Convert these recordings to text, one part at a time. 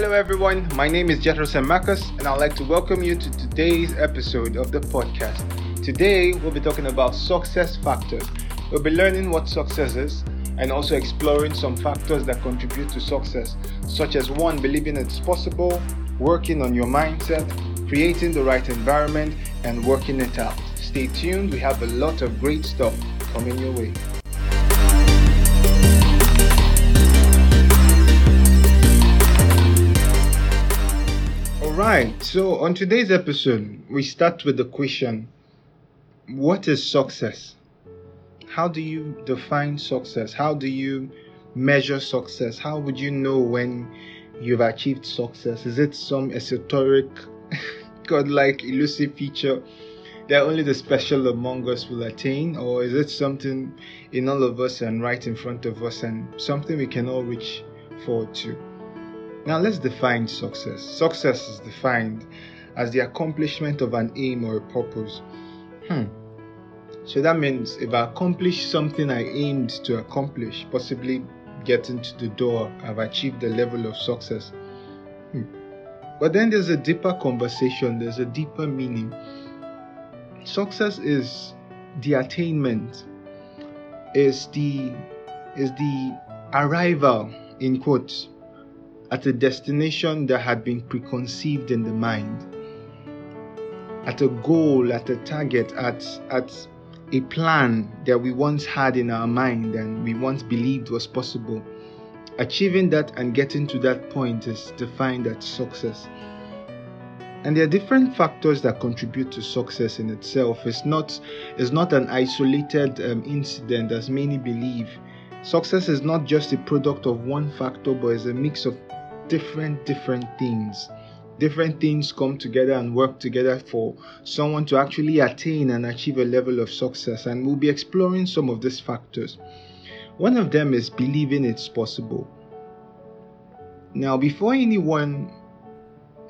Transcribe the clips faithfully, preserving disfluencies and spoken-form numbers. Hello everyone, my name is Jethro Samakos and I'd like to welcome you to today's episode of the podcast. Today we'll be talking about success factors. We'll be learning what success is and also exploring some factors that contribute to success, such as one, believing it's possible, working on your mindset, creating the right environment and working it out. Stay tuned, we have a lot of great stuff coming your way. Right, so on today's episode, we start with the question, what is success? How do you define success? How do you measure success? How would you know when you've achieved success? Is it some esoteric, godlike, elusive feature that only the special among us will attain? Or is it something in all of us and right in front of us and something we can all reach forward to? Now let's define success. Success is defined as the accomplishment of an aim or a purpose. Hmm. So that means if I accomplish something I aimed to accomplish, possibly getting to the door, I've achieved the level of success. Hmm. But then there's a deeper conversation, there's a deeper meaning. Success is the attainment, is the, is the arrival, in quotes, at a destination that had been preconceived in the mind, at a goal, at a target, at, at a plan that we once had in our mind and we once believed was possible. Achieving that and getting to that point is defined as success. And there are different factors that contribute to success in itself. It's not, it's not an isolated um, incident as many believe. Success is not just a product of one factor, but is a mix of different different things different things come together and work together for someone to actually attain and achieve a level of success. And we'll be exploring some of these factors. One of them is believing it's possible. Now, before anyone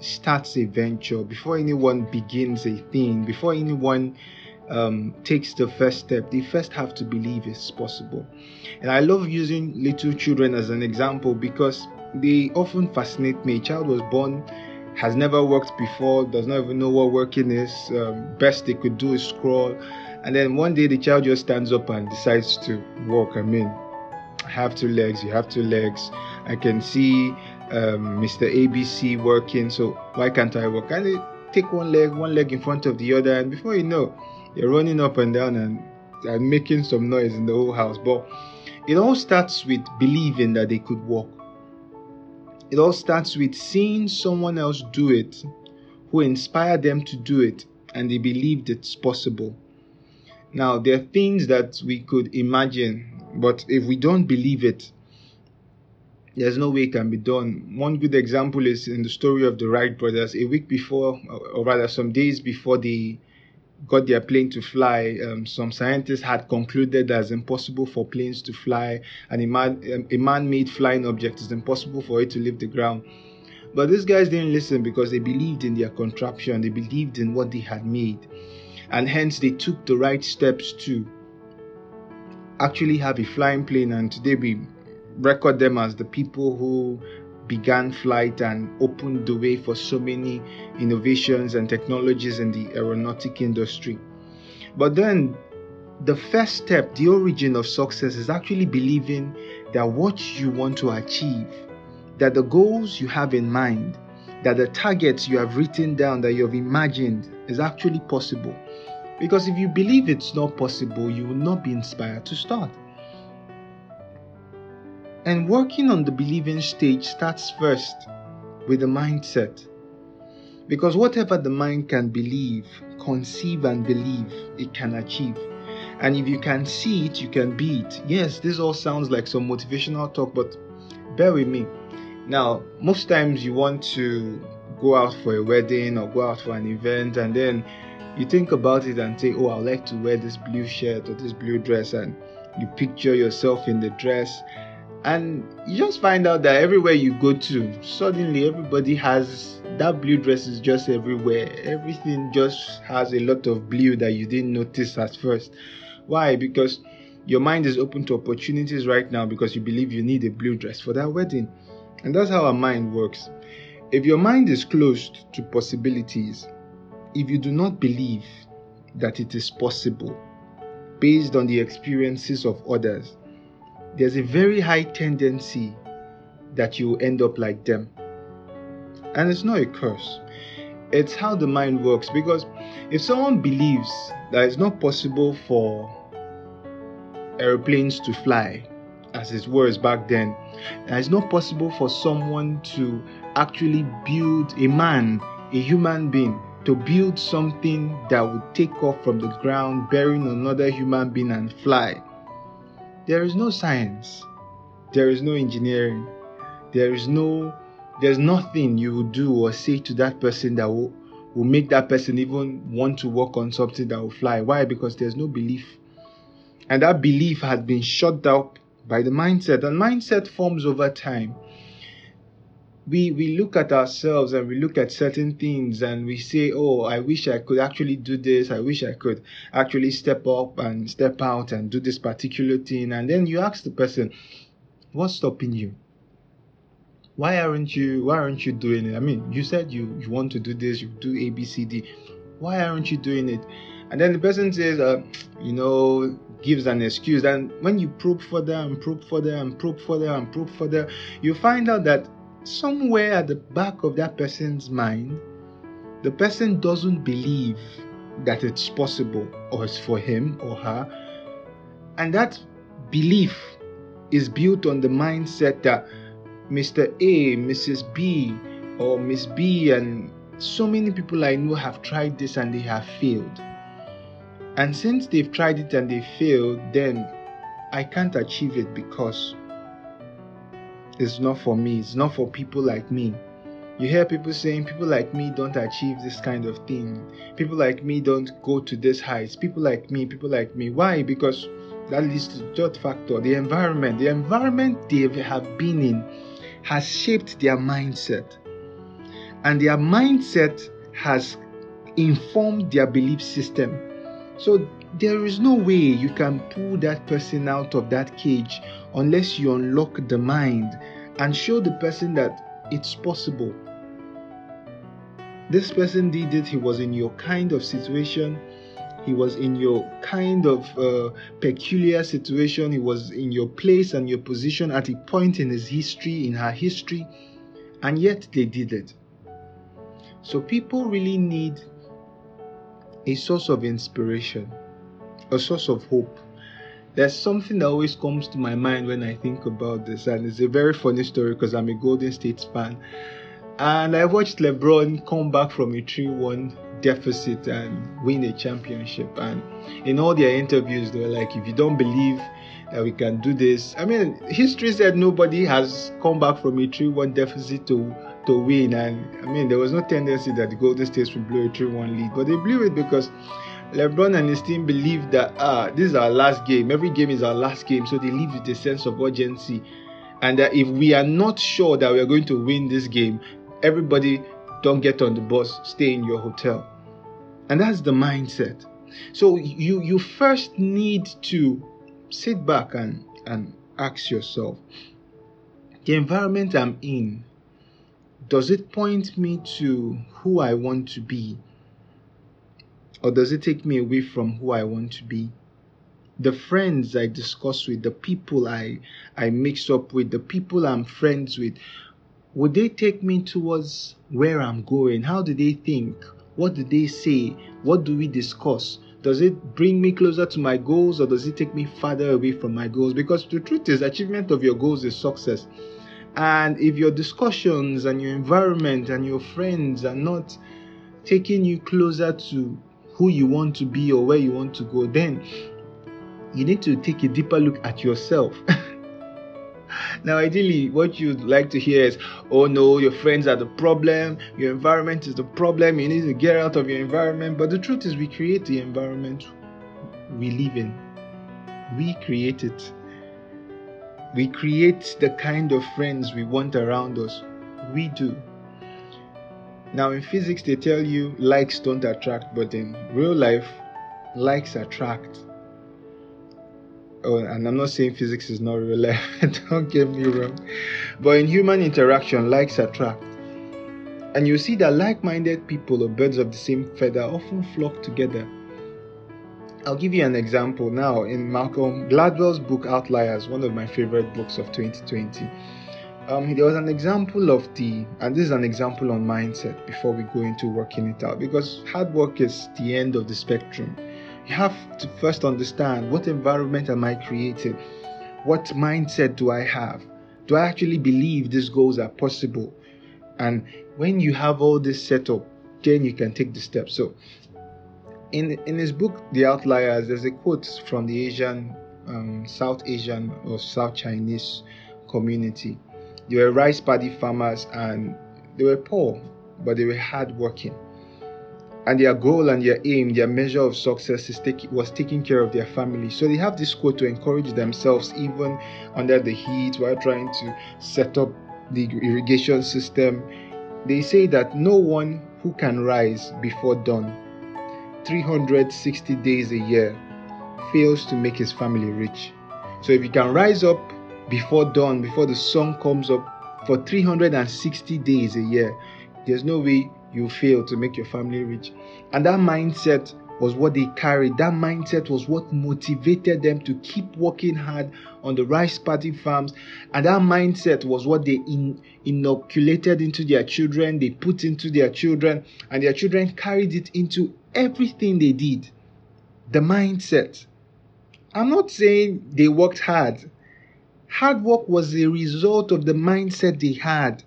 starts a venture, before anyone begins a thing, before anyone Um, takes the first step, they first have to believe it's possible. And I love using little children as an example because they often fascinate me. A child was born, has never worked before, does not even know what working is. Um, best they could do is scroll, and then one day the child just stands up and decides to walk. I mean, I have two legs, you have two legs, I can see um, Mister A B C working, so why can't I work? And they take one leg, one leg in front of the other, and before you know, they're running up and down and, and making some noise in the whole house. But it all starts with believing that they could walk. It all starts with seeing someone else do it, who inspired them to do it, and they believed it's possible. Now, there are things that we could imagine, but if we don't believe it, there's no way it can be done. One good example is in the story of the Wright brothers. A week before, or rather some days before the got their plane to fly, um, some scientists had concluded that it's impossible for planes to fly, and a, man, a man-made flying object is impossible for it to leave the ground. But these guys didn't listen because they believed in their contraption, they believed in what they had made, and hence they took the right steps to actually have a flying plane. And today we record them as the people who began flight and opened the way for so many innovations and technologies in the aeronautic industry. But then the first step, the origin of success, is actually believing that what you want to achieve, that the goals you have in mind, that the targets you have written down, that you have imagined, is actually possible. Because if you believe it's not possible, you will not be inspired to start. And working on the believing stage starts first with the mindset. Because whatever the mind can believe, conceive and believe, it can achieve. And if you can see it, you can be it. Yes, this all sounds like some motivational talk, but bear with me. Now, most times you want to go out for a wedding or go out for an event, and then you think about it and say, oh, I'd like to wear this blue shirt or this blue dress, and you picture yourself in the dress. And you just find out that everywhere you go to, suddenly everybody has, that blue dress is just everywhere. Everything just has a lot of blue that you didn't notice at first. Why? Because your mind is open to opportunities right now because you believe you need a blue dress for that wedding. And that's how our mind works. If your mind is closed to possibilities, if you do not believe that it is possible based on the experiences of others, there's a very high tendency that you end up like them. And it's not a curse. It's how the mind works, because if someone believes that it's not possible for airplanes to fly, as it was back then, that it's not possible for someone to actually build a man, a human being, to build something that would take off from the ground, bearing another human being and fly. There is no science. There is no engineering. There is no There's nothing you will do or say to that person that will, will make that person even want to work on something that will fly. Why? Because there's no belief. And that belief has been shut out by the mindset. And mindset forms over time. We, we look at ourselves and we look at certain things and we say, oh, I wish I could actually do this. I wish I could actually step up and step out and do this particular thing. And then you ask the person, what's stopping you? Why aren't you why aren't you doing it? I mean, you said you, you want to do this, you do A, B, C, D. Why aren't you doing it? And then the person says, uh, you know, gives an excuse. And when you probe further and probe further and probe further and probe further, you find out that somewhere at the back of that person's mind, the person doesn't believe that it's possible or it's for him or her. And that belief is built on the mindset that Mister A, Missus B, or Miss B, and so many people I know have tried this and they have failed. And since they've tried it and they failed, then I can't achieve it because it's not for me. It's not for people like me. You hear people saying people like me don't achieve this kind of thing. People like me don't go to this heights. People like me, people like me. Why? Because that leads to the third factor, the environment. The environment they have been in has shaped their mindset, and their mindset has informed their belief system. So there is no way you can pull that person out of that cage unless you unlock the mind and show the person that it's possible. This person did it. He was in your kind of situation. He was in your kind of uh, peculiar situation. He was in your place and your position at a point in his history, in her history, and yet they did it. So people really need a source of inspiration, a source of hope. There's something that always comes to my mind when I think about this, and it's a very funny story because I'm a Golden State fan, and I watched LeBron come back from a three one deficit and win a championship. And in all their interviews they were like, if you don't believe that we can do this, I mean, history said nobody has come back from a three one deficit to to win. And I mean, there was no tendency that the Golden States would blow a three one lead, but they blew it because LeBron and his team believed that ah this is our last game, every game is our last game. So they live with a sense of urgency, and that if we are not sure that we are going to win this game, everybody don't get on the bus, stay in your hotel. And that's the mindset. So you you first need to sit back and, and ask yourself, the environment I'm in, does it point me to who I want to be? Or does it take me away from who I want to be? The friends I discuss with, the people I, I mix up with, the people I'm friends with, would they take me towards where I'm going? How do they think? What do they say? What do we discuss? Does it bring me closer to my goals, or does it take me farther away from my goals? Because the truth is, achievement of your goals is success. And if your discussions and your environment and your friends are not taking you closer to who you want to be or where you want to go, then you need to take a deeper look at yourself. Now, ideally, what you'd like to hear is, oh no, your friends are the problem, your environment is the problem, you need to get out of your environment. But the truth is, we create the environment we live in. We create it. We create the kind of friends we want around us. We do. Now, in physics, they tell you likes don't attract, but in real life, likes attract. Oh, and I'm not saying physics is not real life, don't get me wrong. But in human interaction, likes attract. And you see that like-minded people or birds of the same feather often flock together. I'll give you an example now in Malcolm Gladwell's book Outliers, one of my favorite books of twenty twenty. Um, there was an example of the, and this is an example on mindset before we go into working it out, because hard work is the end of the spectrum. You have to first understand, what environment am I creating? What mindset do I have? Do I actually believe these goals are possible? And when you have all this set up, then you can take the steps. So in in his book The Outliers, there's a quote from the Asian, um, South Asian or South Chinese community. They were rice paddy farmers and they were poor, but they were hardworking. And their goal and their aim, their measure of success is take, was taking care of their family. So they have this quote to encourage themselves even under the heat while trying to set up the irrigation system. They say that no one who can rise before dawn three hundred sixty days a year fails to make his family rich. So if you can rise up before dawn, before the sun comes up, for three hundred sixty days a year, there's no way you fail to make your family rich. And that mindset was what they carried. That mindset was what motivated them to keep working hard on the rice paddy farms. And that mindset was what they in, inoculated into their children, they put into their children, and their children carried it into everything they did. The mindset. I'm not saying they worked hard. Hard work was a result of the mindset they had.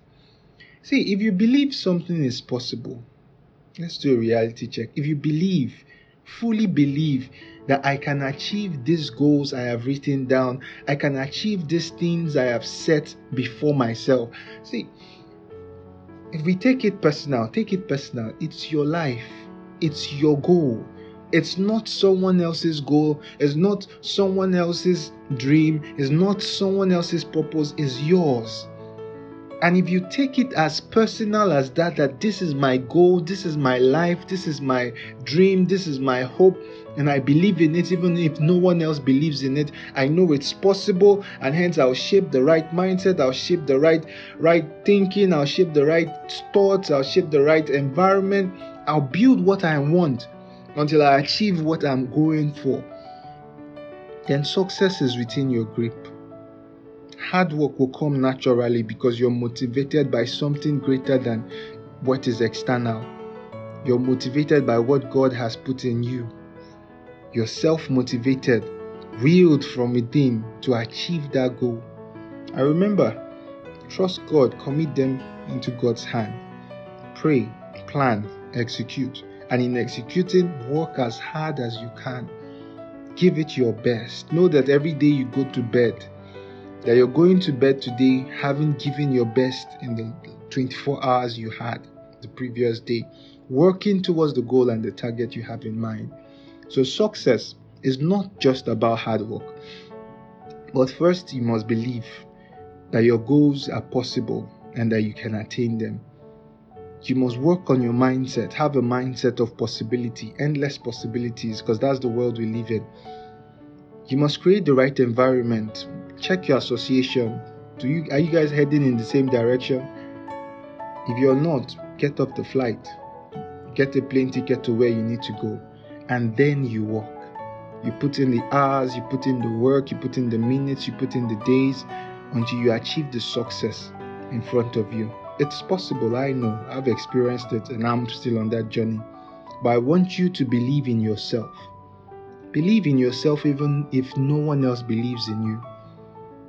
See, if you believe something is possible, let's do a reality check. If you believe, fully believe that I can achieve these goals I have written down, I can achieve these things I have set before myself. See, if we take it personal, take it personal. It's your life. It's your goal. It's not someone else's goal. It's not someone else's dream. It's not someone else's purpose. It's yours. And if you take it as personal as that, that this is my goal, this is my life, this is my dream, this is my hope, and I believe in it even if no one else believes in it, I know it's possible, and hence I'll shape the right mindset, I'll shape the right, right thinking, I'll shape the right thoughts, I'll shape the right environment, I'll build what I want until I achieve what I'm going for. Then success is within your grip. Hard work will come naturally because you're motivated by something greater than what is external. You're motivated by what God has put in you. You're self-motivated, willed from within to achieve that goal. And remember, trust God, commit them into God's hand. Pray, plan, execute. And in executing, work as hard as you can. Give it your best. Know that every day you go to bed, that you're going to bed today having given your best in the twenty-four hours you had the previous day, working towards the goal and the target you have in mind. So success is not just about hard work. But first, you must believe that your goals are possible and that you can attain them. You must work on your mindset, have a mindset of possibility, endless possibilities, because that's the world we live in. You must create the right environment. Check your association. Do you are you guys heading in the same direction? If you're not, get off the flight, get a plane ticket to where you need to go, and then you walk. You put in the hours, you put in the work, you put in the minutes, you put in the days until you achieve the success in front of you. It's possible, I know. I've experienced it and I'm still on that journey. But I want you to believe in yourself. Believe in yourself even if no one else believes in you.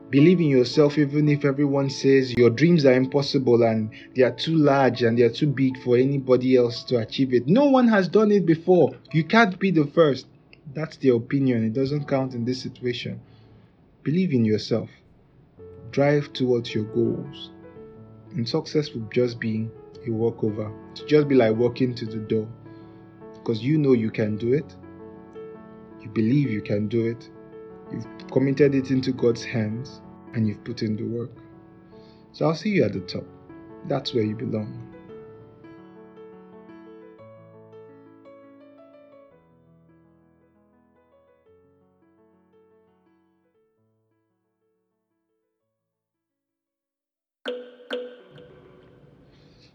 Believe in yourself even if everyone says your dreams are impossible and they are too large and they are too big for anybody else to achieve it. No one has done it before. You can't be the first. That's their opinion. It doesn't count in this situation. Believe in yourself. Drive towards your goals. And success will just be a walkover. It'll just be like walking to the door. Because you know you can do it. You believe you can do it. You've committed it into God's hands and you've put in the work. So I'll see you at the top. That's where you belong.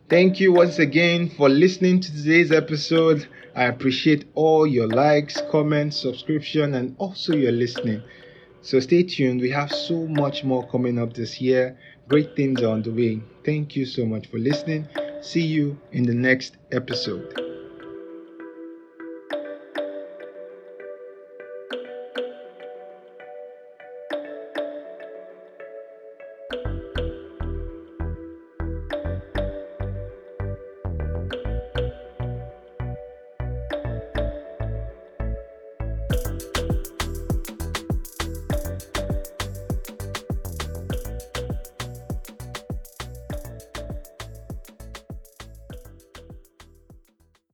Thank you once again for listening to today's episode. I appreciate all your likes, comments, subscription, and also your listening. So stay tuned. We have so much more coming up this year. Great things are on the way. Thank you so much for listening. See you in the next episode.